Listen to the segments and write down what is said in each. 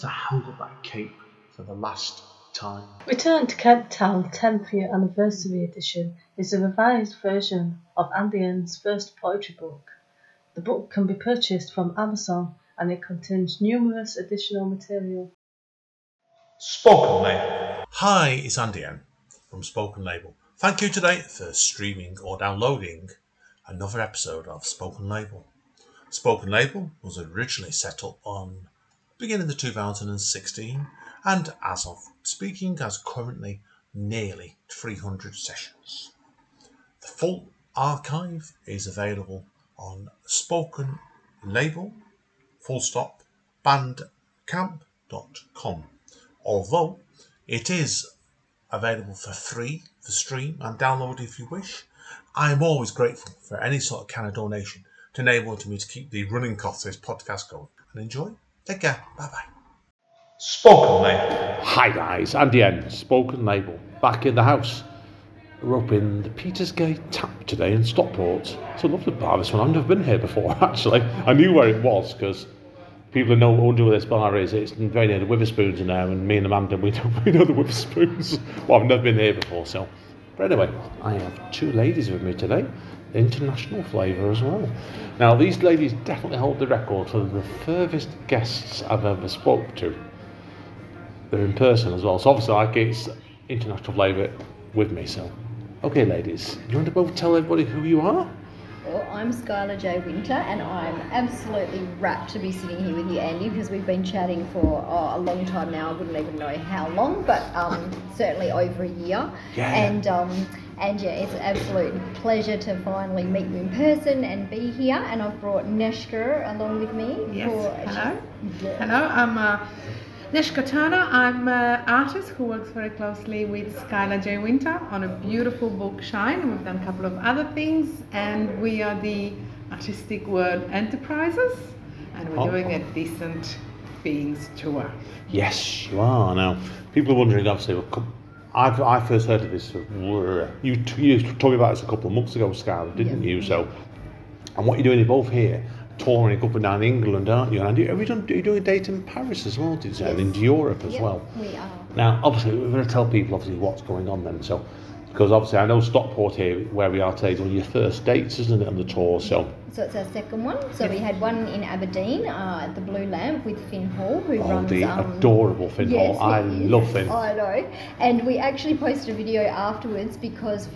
To hang up that cape for the last time. Return to Kent Town 10th Year Anniversary Edition is a revised version of Andy Enn's first poetry book. The book can be purchased from Amazon and it contains numerous additional material. Spoken Label. Hi, it's Andy Enn from Spoken Label. Thank you today for streaming or downloading another episode of Spoken Label. Spoken Label was originally set up on beginning of 2016, and as of speaking, has currently nearly 300 sessions. The full archive is available on Spoken Label, bandcamp.com, although it is available for free for stream and download if you wish. I am always grateful for any sort of kind of donation to enable me to keep the running costs of this podcast going, and enjoy. Take care. Bye-bye. Spoken Label. Hi guys, Andy Enn, Spoken Label, back in the house. We're up in the Petersgate Tap today in Stockport. It's a lovely bar, this one. I've never been here before, actually. I knew where it was, because people who know where this bar is, it's very near the Witherspoons now, and me and Amanda, we know the Witherspoons. Well, I've never been here before, so. But anyway, I have two ladies with me today. International flavour as well. Now, these ladies definitely hold the record for the furthest guests I've ever spoke to. They're in person as well, so obviously it's international flavour with me, so. Okay, ladies, you want to both tell everybody who you are? Well, I'm Skylar J. Winter, and I'm absolutely rapt to be sitting here with you, Andy, because we've been chatting for a long time now. I wouldn't even know how long, but certainly over a year. Yeah. And yeah, it's an absolute pleasure to finally meet you in person and be here. And I've brought Neshka along with me. Yes, hello. Yeah. Hello, I'm Neshka Turner. I'm an artist who works very closely with Skylar J. Winter on a beautiful book, Shine. We've done a couple of other things. And we are the Artistic World Enterprises. And we're doing a Decent Beings Tour. Yes, you are. Now, people are wondering, obviously, I first heard of this, you told me about this a couple of months ago, Skylar, didn't you? So, and what you're doing, you're both here, touring up and down England, aren't you? And you're doing a date in Paris as well, did you? And into Europe as well. We are. Now, obviously, we're going to tell people, what's going on then, so, because obviously I know Stockport here, where we are today, is one of your first dates, isn't it, on the tour, so. So it's our second one. So we had one in Aberdeen at the Blue Lamp with Finn Hall, who runs... the adorable Finn Hall. I love Finn. I know. And we actually posted a video afterwards because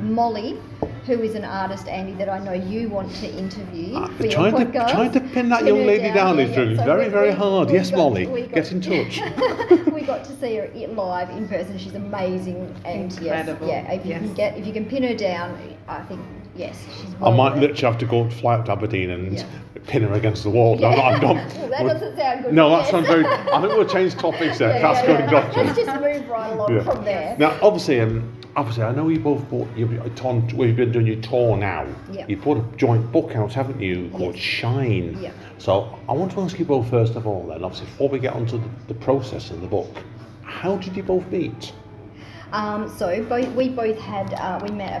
Molly, who is an artist, Andy, that I know you want to interview for your podcast. Trying to pin that young lady down is really very, very hard. Yes, Molly, get in touch. We got to see her live in person. She's amazing. And incredible. Yes, yeah, if you can pin her down, I think... Yes, she's I might literally have to go and fly up to Aberdeen and pin her against the wall. Yeah. I'm not, well, that doesn't sound good. No, that sounds very... I think we'll change topics there. Let's just move right along from there. Now, obviously, I know you both you've been doing your tour now. Yeah. You put a joint book out, haven't you, called Shine. Yeah. So I want to ask you both first of all then, obviously, before we get onto the process of the book, how did you both meet? We met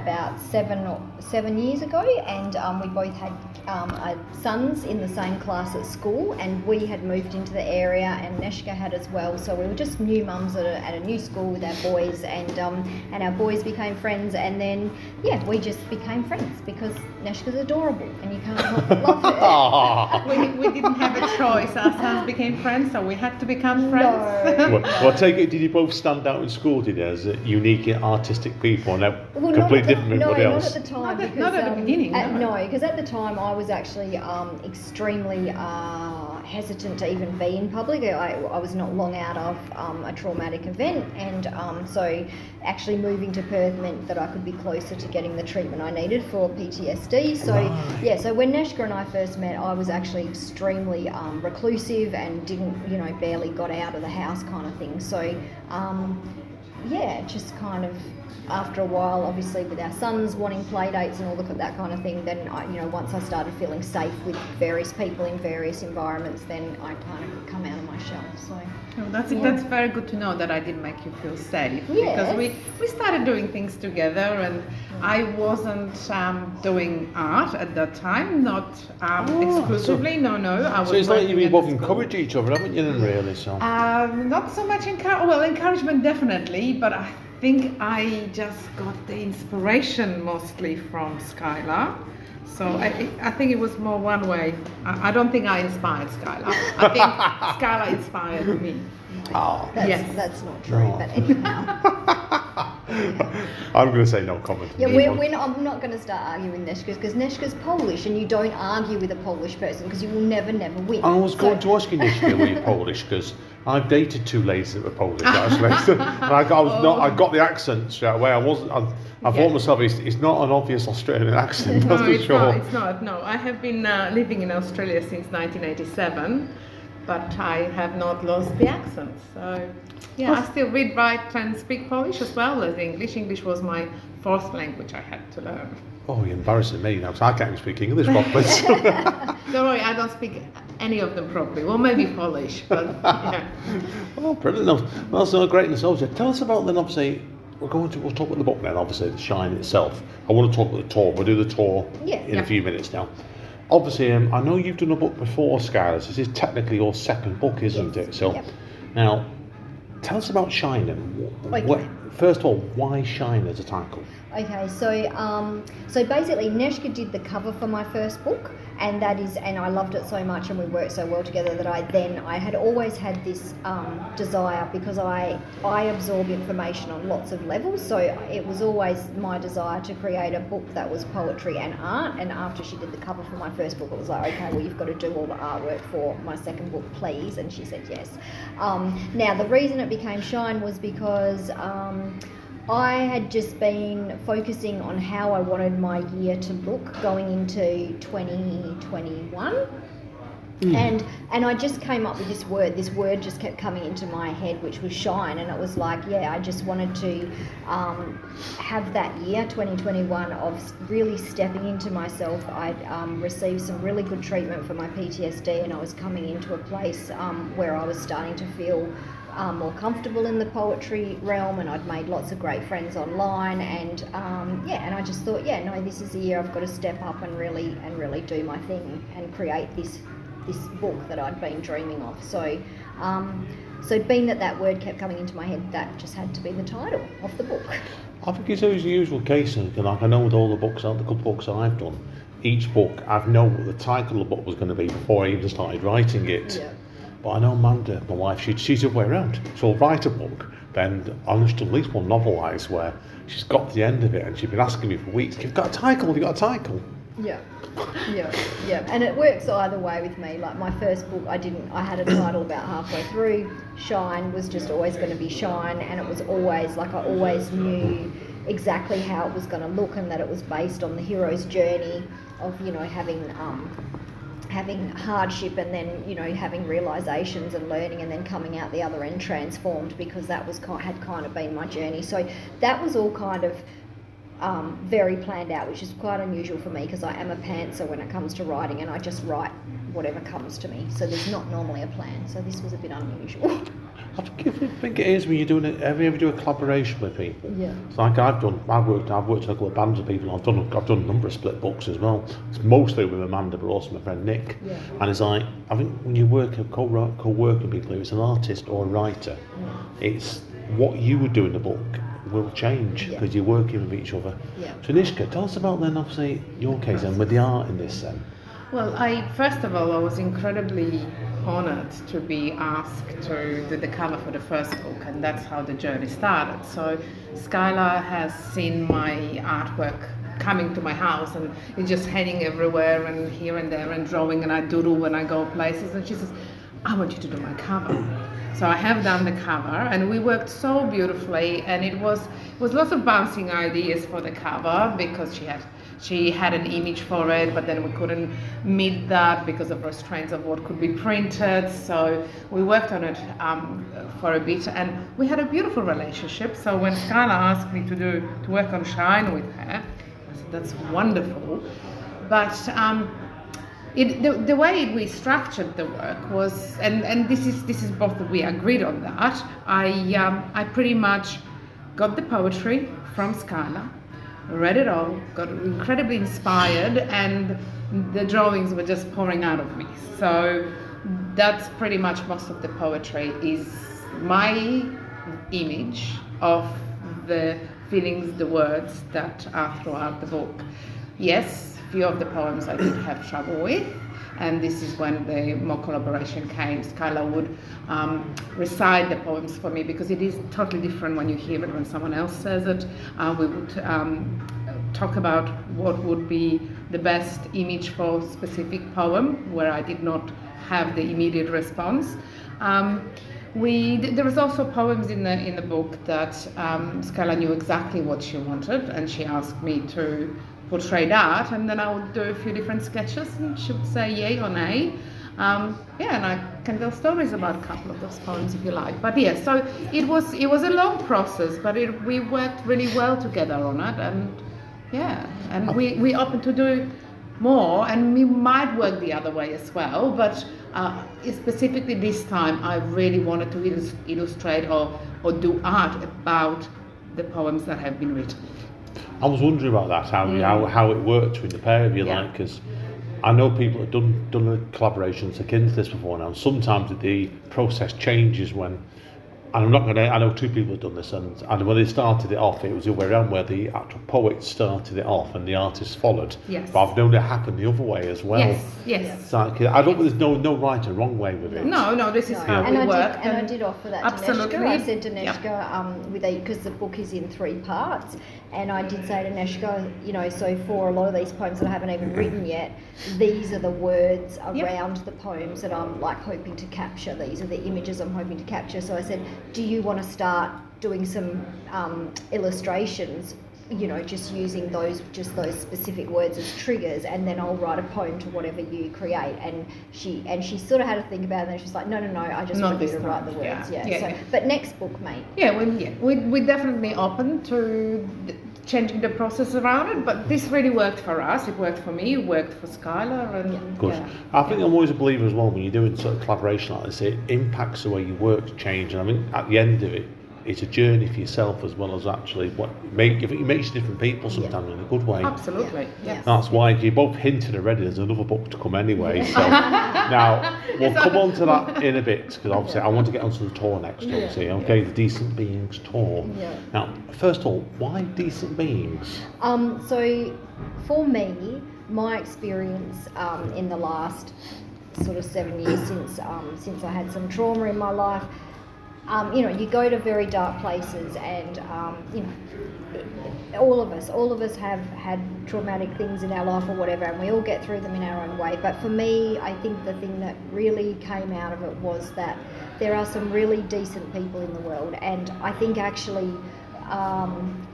about seven years ago, and we both had our sons in the same class at school, and we had moved into the area, and Neshka had as well. So we were just new mums at a new school with our boys, and our boys became friends, and then we just became friends because Neshka's adorable, and you can't help but love her. we didn't have a choice. Our sons became friends, so we had to become friends. No. Well, I take it, did you both stand out in school? Did you? As unique artistic people, completely different from everybody else. Not at the beginning. No, because at the time I was actually extremely hesitant to even be in public. I was not long out of a traumatic event, and so actually moving to Perth meant that I could be closer to getting the treatment I needed for PTSD. So yeah, so when Neshka and I first met, I was actually extremely reclusive and didn't, you know, barely got out of the house kind of thing. So yeah, just kind of after a while, obviously with our sons wanting play dates and all that kind of thing, then I, you know, once I started feeling safe with various people in various environments, then I kind of come out of my shell. So that's very good to know that I did make you feel safe, because we started doing things together, and I wasn't doing art at that time, not exclusively. I was. So it's like you both encouraged each other, haven't you? Then really, so not so much encouragement, definitely, but I think I just got the inspiration mostly from Skylar, so I think it was more one way. I don't think I inspired Skylar. I think Skylar inspired me. Oh, that's not true. No. But I'm going to say no comment. Yeah, I'm not going to start arguing Neshka, because Neshka's Polish, and you don't argue with a Polish person because you will never win. I was going to ask you, Neshka, were you Polish? Because I've dated two ladies that were Polish, actually, and I got the accent straight away. I thought myself, it's not an obvious Australian accent. No, it's not. No, I have been living in Australia since 1987, but I have not lost the accent. So yeah, I still read, write, and speak Polish as well as English. English was my fourth language I had to learn. Oh, you're embarrassing me now, because I can't speak English properly. Don't worry, I don't speak any of them properly. Well, maybe Polish, but yeah. Oh, brilliant. Well, that's a great nostalgia. Tell us about then, obviously, we'll talk about the book then, obviously, the Shine itself. I want to talk about the tour. We'll do the tour in a few minutes now. Obviously, I know you've done a book before, Skylar. So this is technically your second book, isn't it? So now, tell us about Shine then. First of all, why Shine as a title? Okay, so basically Neshka did the cover for my first book, and I loved it so much, and we worked so well together that I had always had this desire, because I absorb information on lots of levels, so it was always my desire to create a book that was poetry and art. And after she did the cover for my first book, it was like, okay, well, you've got to do all the artwork for my second book, please, and she said yes. Now the reason it became Shine was because I had just been focusing on how I wanted my year to look going into 2021. And I just came up with this word just kept coming into my head, which was shine, and it was like, I just wanted to have that year 2021 of really stepping into myself. I'd received some really good treatment for my PTSD, and I was coming into a place where I was starting to feel more comfortable in the poetry realm, and I'd made lots of great friends online, and and I just thought, this is the year I've got to step up and really do my thing and create this book that I'd been dreaming of. So so being that word kept coming into my head, that just had to be the title of the book. I think it's always the usual case, and like I know with all the books, the couple books I've done, each book I've known what the title of the book was going to be before I even started writing it. But I know Amanda, my wife, she's the other way around. She'll write a book, then I'll at least one novelise where she's got to the end of it and she's been asking me for weeks, you've got a title. And it works either way with me. Like my first book, I had a title about halfway through. Shine was just always going to be Shine, and it was always like, I always knew exactly how it was going to look, and that it was based on the hero's journey of, you know, having hardship, and then, you know, having realizations and learning, and then coming out the other end transformed, because that was had kind of been my journey. So that was all kind of very planned out, which is quite unusual for me, because I am a pantser when it comes to writing, and I just write whatever comes to me. So there's not normally a plan. So this was a bit unusual. I think it is when you're doing it. Ever do a collaboration with people? Yeah. It's like I've worked with a couple of bands of people. I've done a number of split books as well. It's mostly with Amanda, but also my friend Nick. Yeah. And it's like, I think when you work with co-work with people, if it's an artist or a writer, it's what you would do in the book will change, because you're working with each other. Yeah. So Neshka, tell us about then, obviously, your case and with the art in this then. Well, first of all, I was incredibly honoured to be asked to do the cover for the first book, and that's how the journey started. So Skylar has seen my artwork coming to my house and it's just heading everywhere and here and there and drawing, and I doodle when I go places. And she says, I want you to do my cover. So I have done the cover, and we worked so beautifully, and it was lots of bouncing ideas for the cover, because she had an image for it, but then we couldn't meet that because of restraints of what could be printed. So we worked on it for a bit, and we had a beautiful relationship. So when Skylar asked me to work on Shine with her, I said, that's wonderful. But the way we structured the work was, and this is both, we agreed on that. I pretty much got the poetry from Skylar, read it all, got incredibly inspired, and the drawings were just pouring out of me. So that's pretty much most of the poetry is my image of the feelings, the words that are throughout the book. Yes, few of the poems I did have trouble with, and this is when the more collaboration came. Skylar would recite the poems for me, because it is totally different when you hear it when someone else says it. We would talk about what would be the best image for a specific poem where I did not have the immediate response. There was also poems in the book that Skylar knew exactly what she wanted, and she asked me to portray that, and then I would do a few different sketches, and she would say yay or nay. And I can tell stories about a couple of those poems if you like. But yeah, so it was a long process, but we worked really well together on it, and we open to do more, and we might work the other way as well, but specifically this time I really wanted to illustrate or do art about the poems that have been written. I was wondering about that, how it worked with the pair of you, yeah. Like, because I know people have done collaborations akin to this before now, and sometimes the process changes I know two people have done this, and when they started it off, it was the way around where the actual poets started it off and the artists followed. Yes. But I've known it happen the other way as well. Yes. So I don't. There's no right or wrong way with it. No. This is how it worked. And I did offer that to Neshka. I said to Neshka, because the book is in three parts, and I did say to Neshka, so for a lot of these poems that I haven't even written yet, these are the words around the poems that I'm hoping to capture. These are the images I'm hoping to capture. So I said, do you want to start doing some illustrations, just using those specific words as triggers, and then I'll write a poem to whatever you create. And she sort of had to think about it, and she's like, no, I just want you to write the words. But next book, mate. Yeah, we're definitely open to changing the process around it, but this really worked for us. It worked for me, it worked for Skylar, and I think I'm always a believer as well, when you're doing sort of collaboration like this, it impacts the way you work change, and I mean at the end of it, it's a journey for yourself as well as actually it makes you different people sometimes in a good way. Absolutely, yes. That's why you both hinted already there's another book to come anyway. So now we'll come on to that in a bit, because obviously I want to get onto the tour next. Obviously, the Decent Beings Tour. Yeah. Now, first of all, why Decent Beings? So for me, my experience in the last sort of 7 years since I had some trauma in my life. You go to very dark places, and all of us have had traumatic things in our life or whatever, and we all get through them in our own way. But for me, I think the thing that really came out of it was that there are some really decent people in the world, and I think actually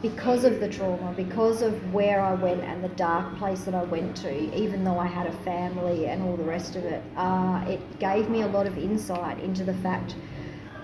because of the trauma, because of where I went and the dark place that I went to, even though I had a family and all the rest of it, it gave me a lot of insight into the fact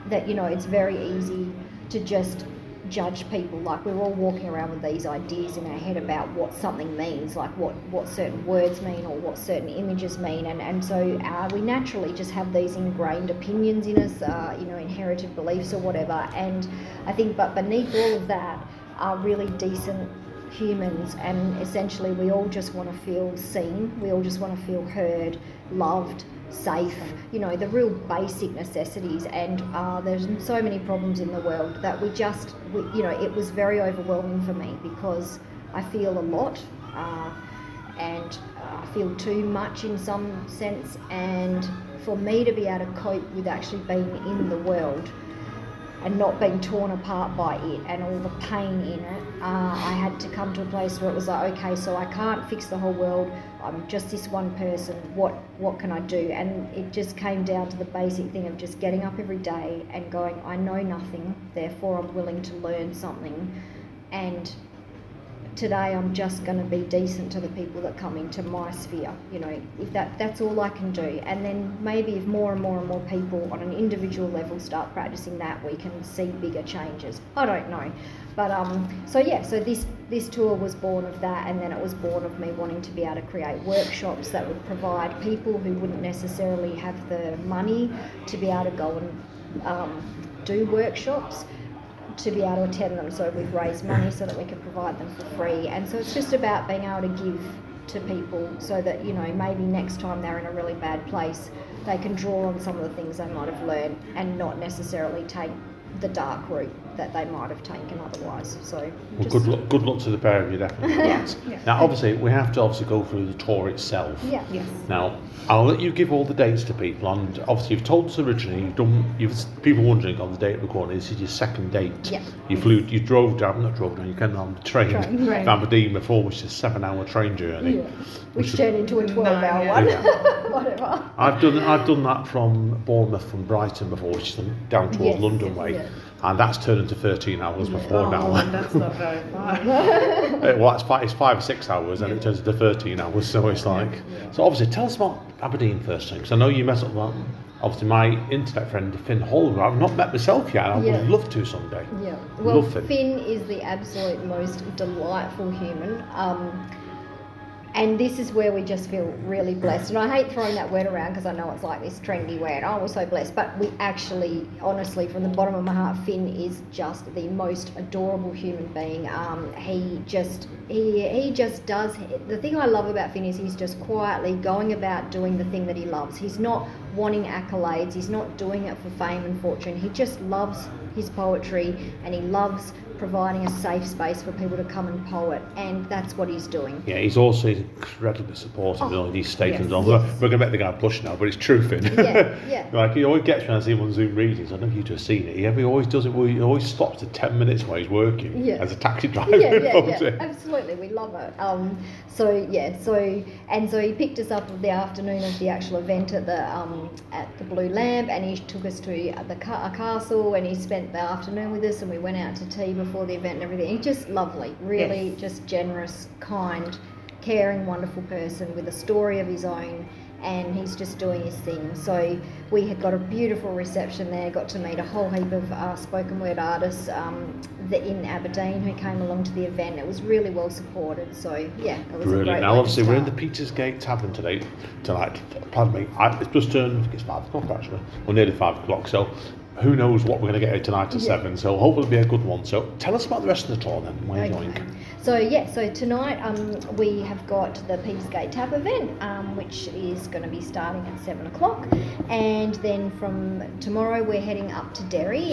that it's very easy to just judge people. Like, we're all walking around with these ideas in our head about what something means, like what certain words mean or what certain images mean, and so we naturally just have these ingrained opinions in us, inherited beliefs or whatever. And I think, but beneath all of that are really decent humans, and essentially we all just want to feel seen, we all just want to feel heard, loved, safe, the real basic necessities. And there's so many problems in the world that it was very overwhelming for me, because I feel a lot and I feel too much in some sense, and for me to be able to cope with actually being in the world and not being torn apart by it and all the pain in it, I had to come to a place where it was like, okay, so I can't fix the whole world, I'm just this one person, what can I do? And it just came down to the basic thing of just getting up every day and going, I know nothing, therefore I'm willing to learn something, and today I'm just going to be decent to the people that come into my sphere, you know, if that's all I can do. And then maybe if more and more and more people on an individual level start practicing that, we can see bigger changes. I don't know, but so this tour was born of that, and then it was born of me wanting to be able to create workshops that would provide people who wouldn't necessarily have the money to be able to go and do workshops, to be able to attend them. So we've raised money so that we can provide them for free, and so it's just about being able to give to people so that, you know, maybe next time they're in a really bad place, they can draw on some of the things they might have learned and not necessarily take the dark route that they might have taken otherwise. So good luck to the pair of you, definitely. Yeah. Now obviously we have to go through the tour itself. Yes. Now I'll let you give all the dates to people, and obviously you've told us originally you've people wondering on the date of recording, this is your second date. Yeah. You came down the train from Aberdeen before, which is a 7-hour train journey. Yeah. Which turned into a 12-hour one. Yeah. Whatever. I've done that from Bournemouth, from Brighton before, which is down towards London way. Yeah. And that's turned into 13 hours before now. That's not very far. Well, it's 5 or 6 hours, and it turns into 13 hours, so it's like... Yeah. So obviously, tell us about Aberdeen first thing, because I know you met up with, obviously, my internet friend, Finn Hall, who I've not met myself yet, and I would love to someday. Yeah. Well, Finn is the absolute most delightful human. And this is where we just feel really blessed. And I hate throwing that word around because I know it's like this trendy word. Oh, we're so blessed. But we actually, honestly, from the bottom of my heart, Finn is just the most adorable human being. He just does. The thing I love about Finn is he's just quietly going about doing the thing that he loves. He's not wanting accolades. He's not doing it for fame and fortune. He just loves his poetry, and he loves providing a safe space for people to come and poet, and that's what he's doing. Yeah, he's also incredibly supportive in all these statements. We're going to make the guy blush now, but it's true, Finn. Yeah. Like, he always gets when I see him on Zoom readings. I don't know if you've just seen it. He always does it. He always stops at 10 minutes while he's working as a taxi driver. Yeah. Absolutely. We love it. So he picked us up the afternoon of the actual event at the Blue Lamp, and he took us to a castle, and he spent the afternoon with us, and we went out to tea before the event and everything. He's just lovely, really just generous, kind, caring, wonderful person with a story of his own, and he's just doing his thing. So we had got a beautiful reception there, got to meet a whole heap of spoken word artists in Aberdeen who came along to the event. It was really well supported, so it was brilliant. A great now obviously we're in the Petersgate Tavern tonight, pardon me, it's just turned, it's 5 o'clock actually, or nearly 5 o'clock, so who knows what we're going to get here tonight at 7, so hopefully it'll be a good one. So tell us about the rest of the tour then, where you're going. So tonight we have got the Petersgate Tap event, which is going to be starting at 7 o'clock. And then from tomorrow we're heading up to Derry,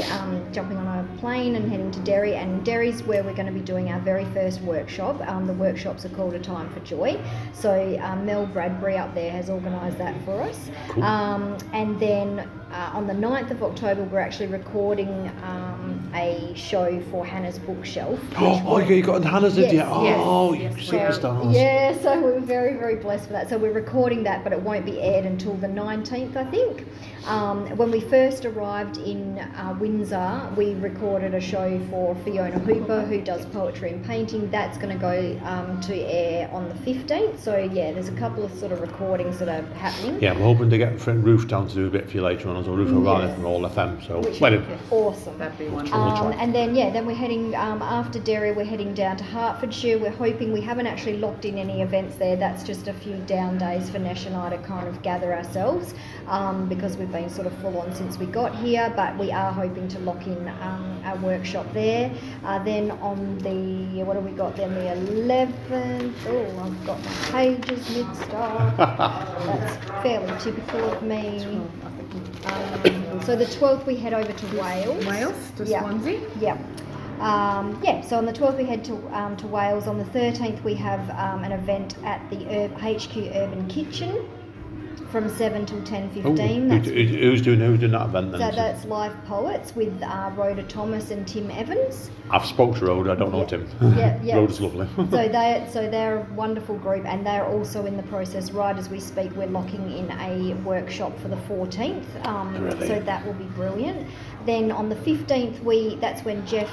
jumping on a plane and heading to Derry. And Derry's where we're going to be doing our very first workshop. The workshops are called A Time for Joy. So Mel Bradbury up there has organised that for us. Cool. And then... on the 9th of October, we're actually recording a show for Hannah's Bookshelf. You got Hannah's, didn't you? Superstars. Yeah, so we were very, very blessed for that. So we're recording that, but it won't be aired until the 19th, I think. When we first arrived in Windsor, we recorded a show for Fiona Hooper, who does poetry and painting. That's going to go to air on the 15th. So, there's a couple of sort of recordings that are happening. Yeah, we're hoping to get Ruth down to do a bit for you later on. Or Ruth O'Reilly from All FM, so awesome. That'd be wonderful. And then we're heading after Derry. We're heading down to Hertfordshire. We're hoping, we haven't actually locked in any events there. That's just a few down days for Nesh and I to kind of gather ourselves, because we've been sort of full on since we got here. But we are hoping to lock in our workshop there. Then on the, what have we got then? The 11th. Oh, I've got my pages mixed up. That's fairly typical of me. So the 12th we head over to Wales. Wales, to Swansea. Yeah. So on the 12th we head to Wales. On the 13th we have an event at the HQ Urban Kitchen. from 7 till 10:15. Oh, who's doing that event then? So that's Live Poets with Rhoda Thomas and Tim Evans. I've spoke to Rhoda. I don't know Tim. Yeah. Rhoda's lovely. so they're a wonderful group, and they're also in the process. Right as we speak, we're locking in a workshop for the 14th. Really? So that will be brilliant. Then on the 15th, that's when Jeff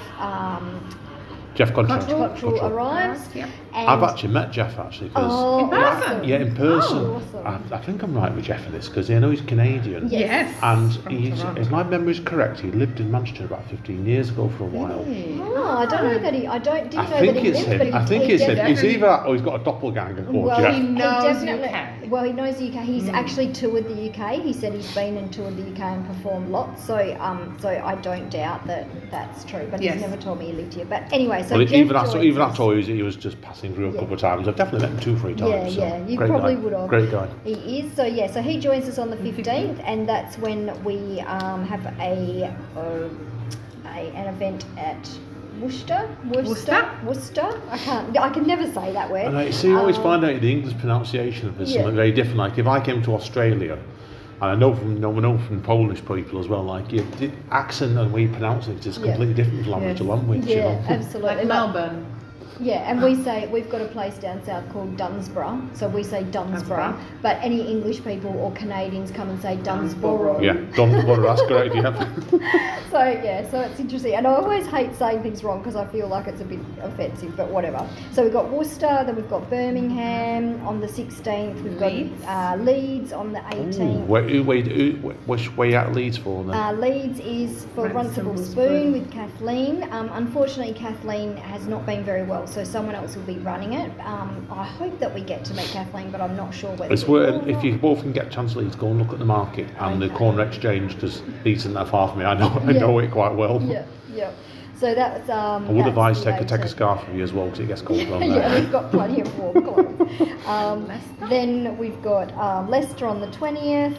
Cottrell arrives. Yeah. I've actually met Jeff in person. Yeah, in person. Oh, awesome. I think I'm right with Jeff in this because I know he's Canadian. Yes. And if my memory is correct, he lived in Manchester about 15 years ago for a while. Yeah. Oh, I don't know that he. I don't. Didn't I know that he lived, but I think it's him. He's either that or he's got a doppelganger called Jeff. He knows UK. Well, he knows the UK. He's actually toured the UK. He said he's been and toured the UK and performed lots. So I don't doubt that that's true. But he's never told me he lived here. But anyway, so even after he was just passing through a couple of times. I've definitely met him 2-3 times. Yeah. You probably would have. Great guy. He is. So he joins us on the 15th, and that's when we have an event at Worcester. I can never say that word. You always find out the English pronunciation of this something very different. Like if I came to Australia, and I know from Polish people as well, like your accent and way you pronounce it is completely different from language to language. Yeah, absolutely. Like Melbourne. Yeah, and we've got a place down south called Dunsborough, so we say Dunsborough, but any English people or Canadians come and say Dunsborough. Yeah, Dunsborough, that's great, so it's interesting, and I always hate saying things wrong because I feel like it's a bit offensive, but whatever. So we've got Worcester, then we've got Birmingham on the 16th, we've got Leeds on the 18th. Which way at Leeds for then? Leeds is for Runcible Spoon with Kathleen. Unfortunately, Kathleen has not been very well, so someone else will be running it. I hope that we get to meet Kathleen, but I'm not sure whether it's worth. If you both can get a chance, Leeds, go and look at the market and the corner exchange, because Leeds isn't that far from me. I know it quite well. Yeah. So that's. I would advise take a scarf with you as well, because it gets cold on there. Yeah, we've got plenty of warm clothes. Then we've got Leicester on the 20th.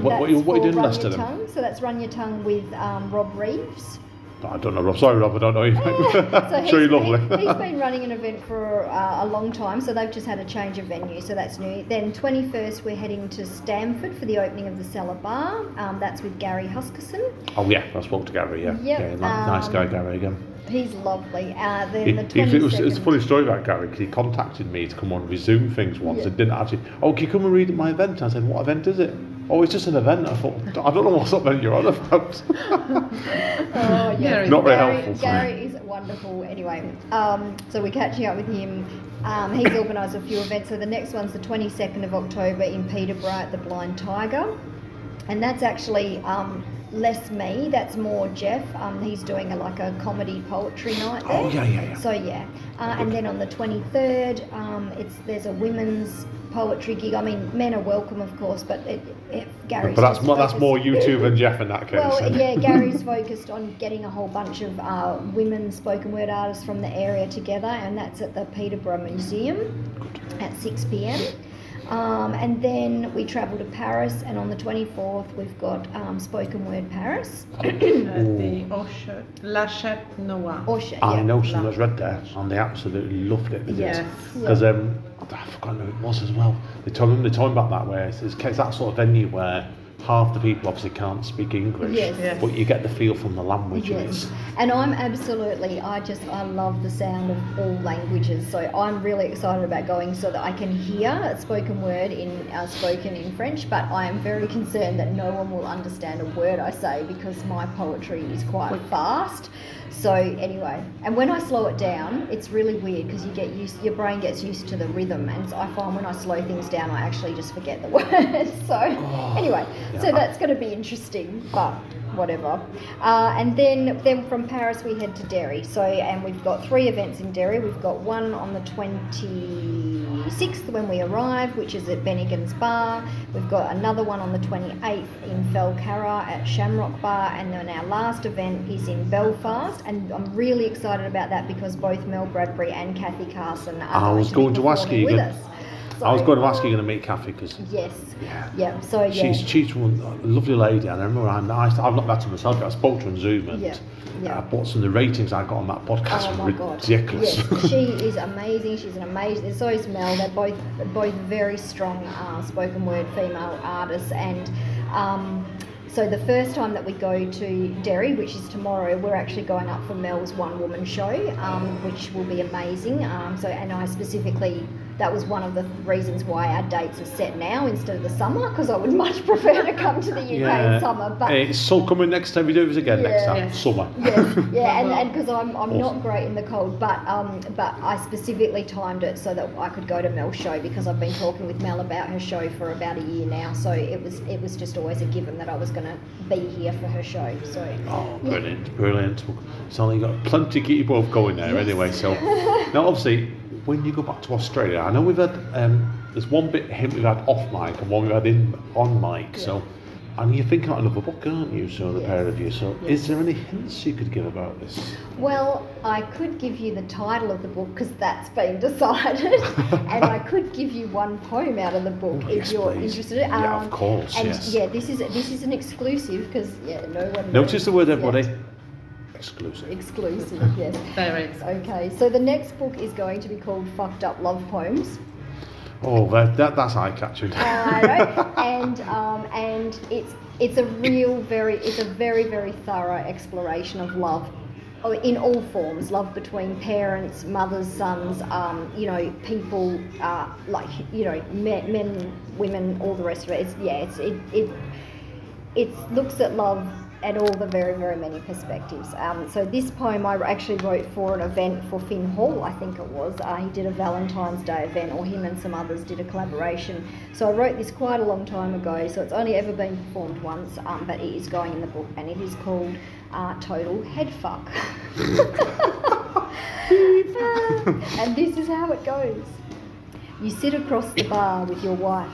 What are you doing in Leicester then? So that's Run Your Tongue with Rob Reeves. I don't know, Rob. Sorry, Rob, I don't know you. So sure, you're lovely. He's been running an event for a long time, so they've just had a change of venue, so that's new. Then 21st, we're heading to Stamford for the opening of the Cellar Bar. That's with Gary Huskerson. Oh, yeah, I spoke to Gary, yeah. Yep. Yeah, nice guy, Gary, again. He's lovely. It's a funny story about Gary, because he contacted me to come on with Zoom things once and didn't actually, can you come and read at my event? I said, what event is it? Oh, it's just an event. I thought, I don't know what sort of event you're on about. Not very helpful. Gary is wonderful. Anyway, so we're catching up with him. He's organised a few events. So the next one's the 22nd of October in Peterborough at the Blind Tiger. And that's actually less me, that's more Jeff. He's doing a comedy poetry night there. So and then on the 23rd, there's a women's poetry gig. I mean, men are welcome, of course, but Gary's. But that's more you two than Jeff in that case. Well, yeah, Gary's focused on getting a whole bunch of women spoken word artists from the area together, and that's at the Peterborough Museum at 6 p.m. And then we travel to Paris, and on the 24th we've got Spoken Word Paris. The Ocean La Chèvre Noire. I know someone has read that, and they absolutely loved it. Yes. Because I've forgotten who it was as well. They told me about that, where it's that sort of venue where half the people obviously can't speak English, but you get the feel from the language. Yes. And I'm absolutely, I love the sound of all languages, so I'm really excited about going so that I can hear spoken word spoken in French, but I am very concerned that no one will understand a word I say because my poetry is quite fast. So anyway, and when I slow it down, it's really weird because your brain gets used to the rhythm, and I find when I slow things down, I actually just forget the words. So that's going to be interesting, but whatever. And then from Paris we head to Derry. And we've got 3 events in Derry. We've got one on the 26th when we arrive, which is at Bennigan's Bar. We've got another one on the 28th in Felcarra at Shamrock Bar, and then our last event is in Belfast. And I'm really excited about that because both Mel Bradbury and Kathy Carson are going to be performing with us. I was going to ask you to meet Kathy because she's one lovely lady, and I remember I've looked back to myself. I spoke to her on Zoom and but some of the ratings I got on that podcast were ridiculous. Yes, she is amazing. She's an amazing. So is Mel. They're both very strong spoken word female artists, and so the first time that we go to Derry, which is tomorrow, we're actually going up for Mel's one-woman show, which will be amazing. That was one of the reasons why our dates are set now instead of the summer, because I would much prefer to come to the UK in summer. But it's so coming next time we do this again next time, summer. And because I'm not great in the cold, but I specifically timed it so that I could go to Mel's show, because I've been talking with Mel about her show for about a year now. So it was just always a given that I was going to be here for her show. So brilliant. So you got plenty to get you both going there anyway. So now obviously, when you go back to Australia, I know we've had there's one bit hint we've had off mic and one we've had on mic. So, and you're thinking about another book, aren't you? So the pair of you. So, is there any hints you could give about this? Well, I could give you the title of the book because that's been decided, and I could give you one poem out of the book if you're interested. Yeah, of course. And this is an exclusive because no one. Notice the word, everybody. Exclusive, yes. Very okay, so the next book is going to be called Fucked Up Love Poems. Oh, that's eye-catching. I know. And it's a very, very thorough exploration of love. Oh, in all forms, love between parents, mothers, sons, people, men, women, all the rest of it. It looks at love and all the very, very many perspectives. So this poem I actually wrote for an event for Finn Hall, I think it was. He did a Valentine's Day event, or him and some others did a collaboration. So I wrote this quite a long time ago, so it's only ever been performed once, but it is going in the book, and it is called Total Headfuck. And this is how it goes. You sit across the bar with your wife.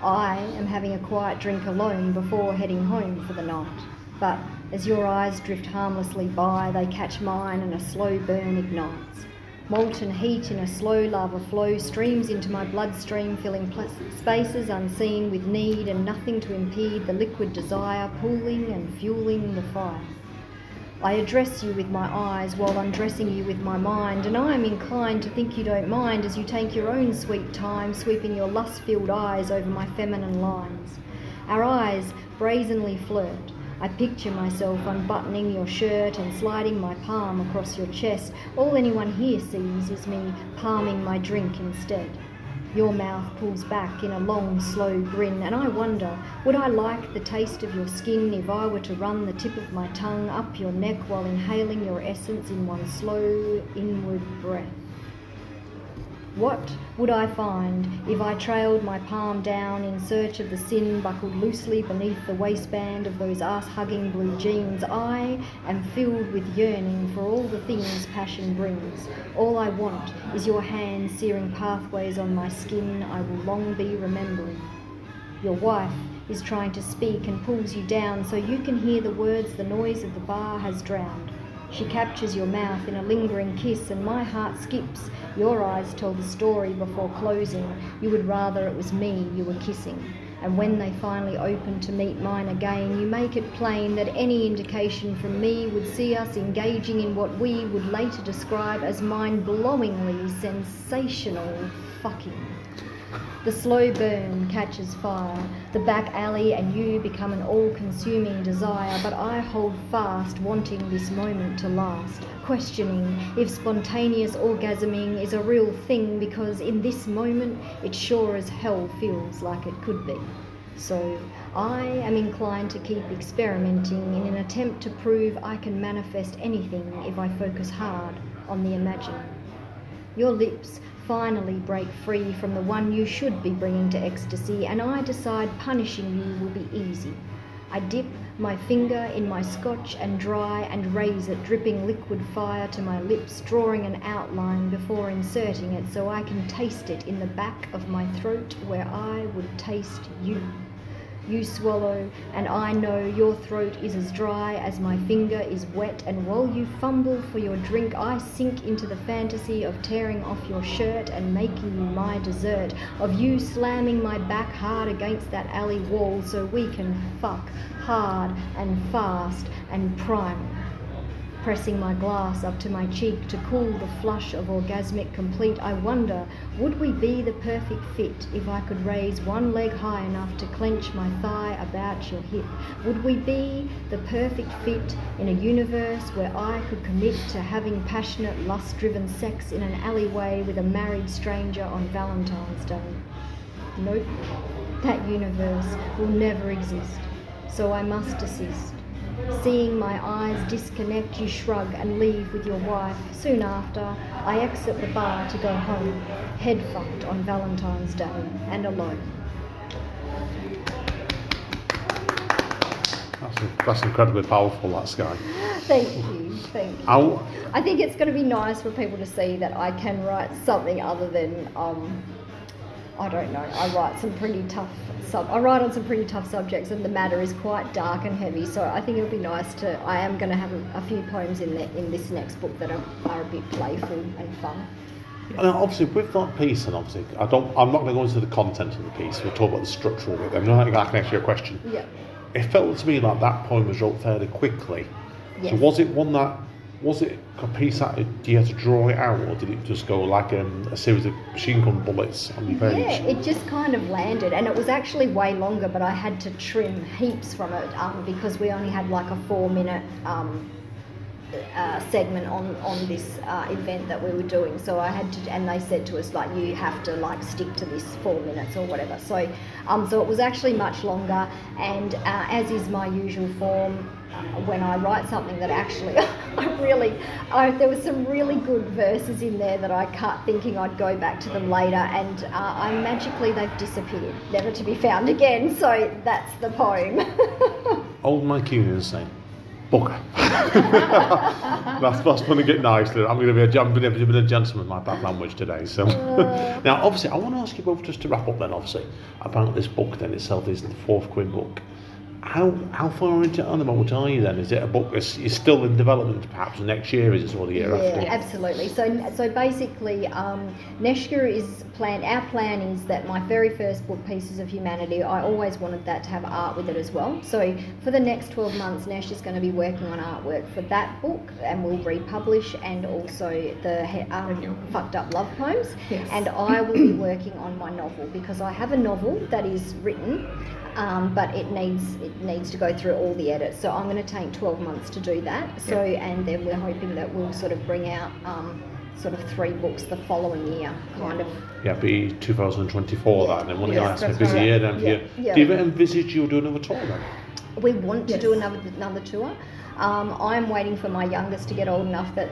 I am having a quiet drink alone before heading home for the night. But as your eyes drift harmlessly by, they catch mine and a slow burn ignites. Molten heat in a slow lava flow streams into my bloodstream, filling spaces unseen with need and nothing to impede the liquid desire, pooling and fueling the fire. I address you with my eyes while undressing you with my mind, and I am inclined to think you don't mind as you take your own sweet time, sweeping your lust-filled eyes over my feminine lines. Our eyes brazenly flirt. I picture myself unbuttoning your shirt and sliding my palm across your chest. All anyone here sees is me palming my drink instead. Your mouth pulls back in a long, slow grin, and I wonder, would I like the taste of your skin if I were to run the tip of my tongue up your neck while inhaling your essence in one slow, inward breath? What would I find if I trailed my palm down in search of the sin buckled loosely beneath the waistband of those ass-hugging blue jeans? I am filled with yearning for all the things passion brings. All I want is your hand searing pathways on my skin I will long be remembering. Your wife is trying to speak and pulls you down so you can hear the words the noise of the bar has drowned. She captures your mouth in a lingering kiss, and my heart skips. Your eyes tell the story before closing. You would rather it was me you were kissing. And when they finally open to meet mine again, you make it plain that any indication from me would see us engaging in what we would later describe as mind-blowingly sensational fucking. The slow burn catches fire, the back alley and you become an all-consuming desire, but I hold fast, wanting this moment to last, questioning if spontaneous orgasming is a real thing, because in this moment it sure as hell feels like it could be. So I am inclined to keep experimenting in an attempt to prove I can manifest anything if I focus hard on the imagining. Your lips finally break free from the one you should be bringing to ecstasy, and I decide punishing you will be easy. I dip my finger in my scotch and dry and raise it, dripping liquid fire to my lips, drawing an outline before inserting it so I can taste it in the back of my throat where I would taste you. you swallow, and I know your throat is as dry as my finger is wet, and while you fumble for your drink, I sink into the fantasy of tearing off your shirt and making you my dessert, of you slamming my back hard against that alley wall so we can fuck hard and fast and primal. Pressing my glass up to my cheek to cool the flush of orgasmic complete, I wonder, would we be the perfect fit if I could raise one leg high enough to clench my thigh about your hip? Would we be the perfect fit in a universe where I could commit to having passionate, lust-driven sex in an alleyway with a married stranger on Valentine's Day? Nope, that universe will never exist, so I must desist. Seeing my eyes disconnect, you shrug and leave with your wife. Soon after, I exit the bar to go home, head fucked on Valentine's Day and alone. That's incredibly powerful, that Sky. Thank you. I think it's going to be nice for people to see that I can write something other than, I don't know, I write on some pretty tough subjects, and the matter is quite dark and heavy, so I think it'll be nice to, I am going to have a few poems in this next book that are a bit playful and fun. And obviously with that piece, and obviously I'm not going to go into the content of the piece, we'll talk about the structure of it, I'm not going to answer your question. Yeah. It felt to me like that poem was wrote fairly quickly. Yes. So was it a piece that you had to draw it out, or did it just go like a series of machine gun bullets on your page? Yeah, it just kind of landed, and it was actually way longer, but I had to trim heaps from it because we only had like a 4-minute segment on this event that we were doing, so I had to, and they said to us like, you have to like stick to this 4 minutes or whatever, so it was actually much longer, and as is my usual form, when I write something that actually there were some really good verses in there that I cut thinking I'd go back to them later, and I magically, they've disappeared, never to be found again, so that's the poem. Old Mike Union saying bugger. That's going to get nicely. I'm going to be a gentleman with my bad language today. So now, obviously, I want to ask you both, just to wrap up then, obviously, about this book then itself, is the fourth Quinn book. How far into it at the moment are you then? Is it a book that's still in development perhaps next year? Is it sort of the year after? Yeah, absolutely. So basically, Neshka is planned. Our plan is that my very first book, Pieces of Humanity, I always wanted that to have art with it as well. So for the next 12 months, Nesh is going to be working on artwork for that book, and we'll republish, and also the Fucked Up Love Poems. Yes. And I will be working on my novel, because I have a novel that is written, but it needs to go through all the edits, so I'm going to take 12 months to do that. So yeah. And then we're hoping that we'll sort of bring out sort of 3 books the following year, kind of. Yeah, it'd be 2024 that, and then one year, that's a busy year then. Yeah. Yeah. Do you ever envisage you'll do another tour then? We want to do another tour. I'm waiting for my youngest to get old enough that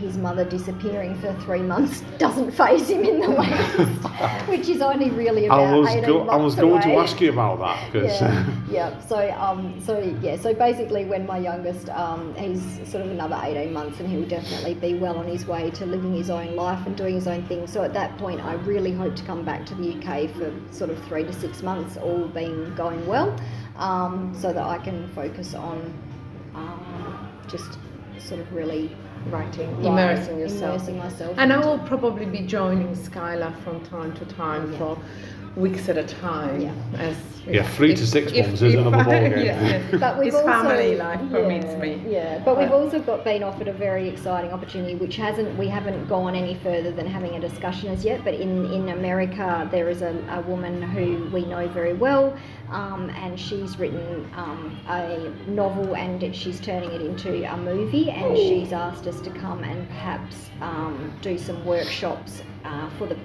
his mother disappearing for 3 months doesn't faze him in the least, which is only really about 18 months away. I was going to ask you about that. So basically when my youngest, he's sort of another 18 months and he'll definitely be well on his way to living his own life and doing his own thing. So at that point, I really hope to come back to the UK for sort of 3 to 6 months, all being going well, so that I can focus on just sort of really immersing myself. And I will probably be joining Skylar from time to time for weeks at a time. Yeah, 3 to 6 months is another ballgame. Yeah. But we've also, family life permits me. Yeah, but we've also been offered a very exciting opportunity, which we haven't gone any further than having a discussion as yet, but in America there is a woman who we know very well, and she's written a novel, and she's turning it into a movie, and she's asked us to come and perhaps do some workshops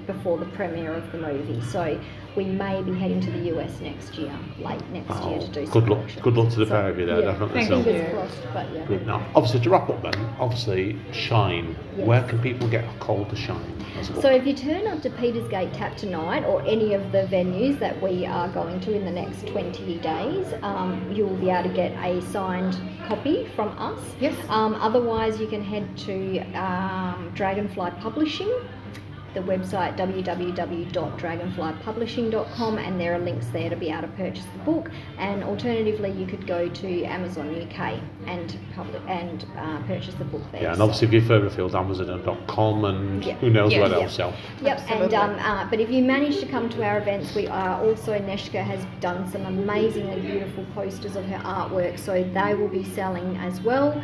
before the premiere of the movie. So we may be heading to the US late next year, to do some workshops. Good luck to the pair of you there, definitely. Fingers crossed, but yeah. Good. Now, obviously, to wrap up then, Shine. Yes. Where can people get a call to Shine? So if you turn up to Petersgate Tap tonight, or any of the venues that we are going to in the next 20 days, you'll be able to get a signed copy from us. Yes. Otherwise, you can head to Dragonfly Publishing. the website www.dragonflypublishing.com, and there are links there to be able to purchase the book. And alternatively, you could go to Amazon UK and purchase the book there. Yeah, and obviously if you're further afield, Amazon.com and who knows what else. But if you manage to come to our events, we are also, Neshka has done some amazingly beautiful posters of her artwork, so they will be selling as well.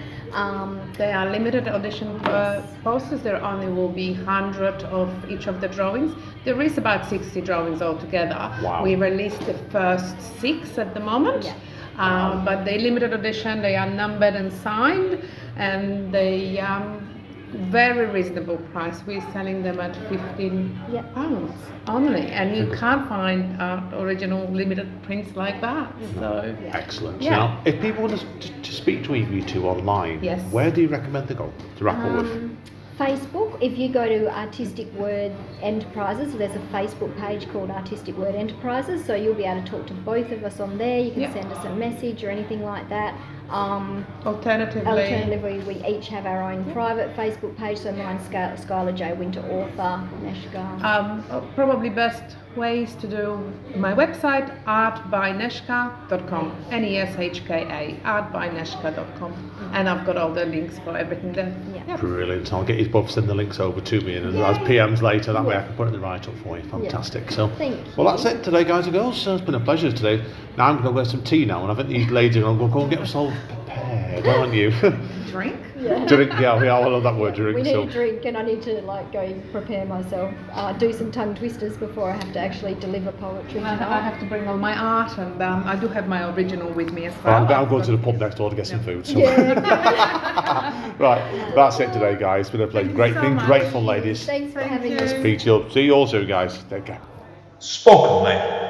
They are limited edition posters. There only will be 100 of each of the drawings. There is about 60 drawings altogether. Wow. We released the first 6 at the moment. Yeah. But they're limited edition, they are numbered and signed, and they very reasonable price. We're selling them at £15 pounds only, and you can't find original limited prints like that. So excellent. Now, if people want to speak to you two online, where do you recommend they go to wrap up with? Facebook, if you go to Artistic World Enterprises, there's a Facebook page called Artistic World Enterprises, so you'll be able to talk to both of us on there. You can send us a message or anything like that. Alternatively, we each have our own private Facebook page, so mine's Skylar J. Winter Author, Neshka. Probably best ways to do my website, artbyneshka.com, Neshka, artbyneshka.com, and I've got all the links for everything there. Yeah. Brilliant. I'll get you both send the links over to me, and as PMs later, that way I can put it in the write-up for you. Fantastic. Yeah. So, that's it today, guys and girls. It's been a pleasure today. Now I'm going to go get some tea now, and I think these ladies are going to go and get themselves prepared, aren't you? Drink? I love that word, drink. We need a drink, and I need to go prepare myself, do some tongue twisters before I have to actually deliver poetry. I have to bring all my art, and I do have my original with me as well. I'm going to the pub next door to get some food. So. Yeah. Right, that's it today, guys. It's been a pleasure. Grateful, ladies. Thanks for having us. Speak to you. See you all soon, guys. Take care. Spoken Label.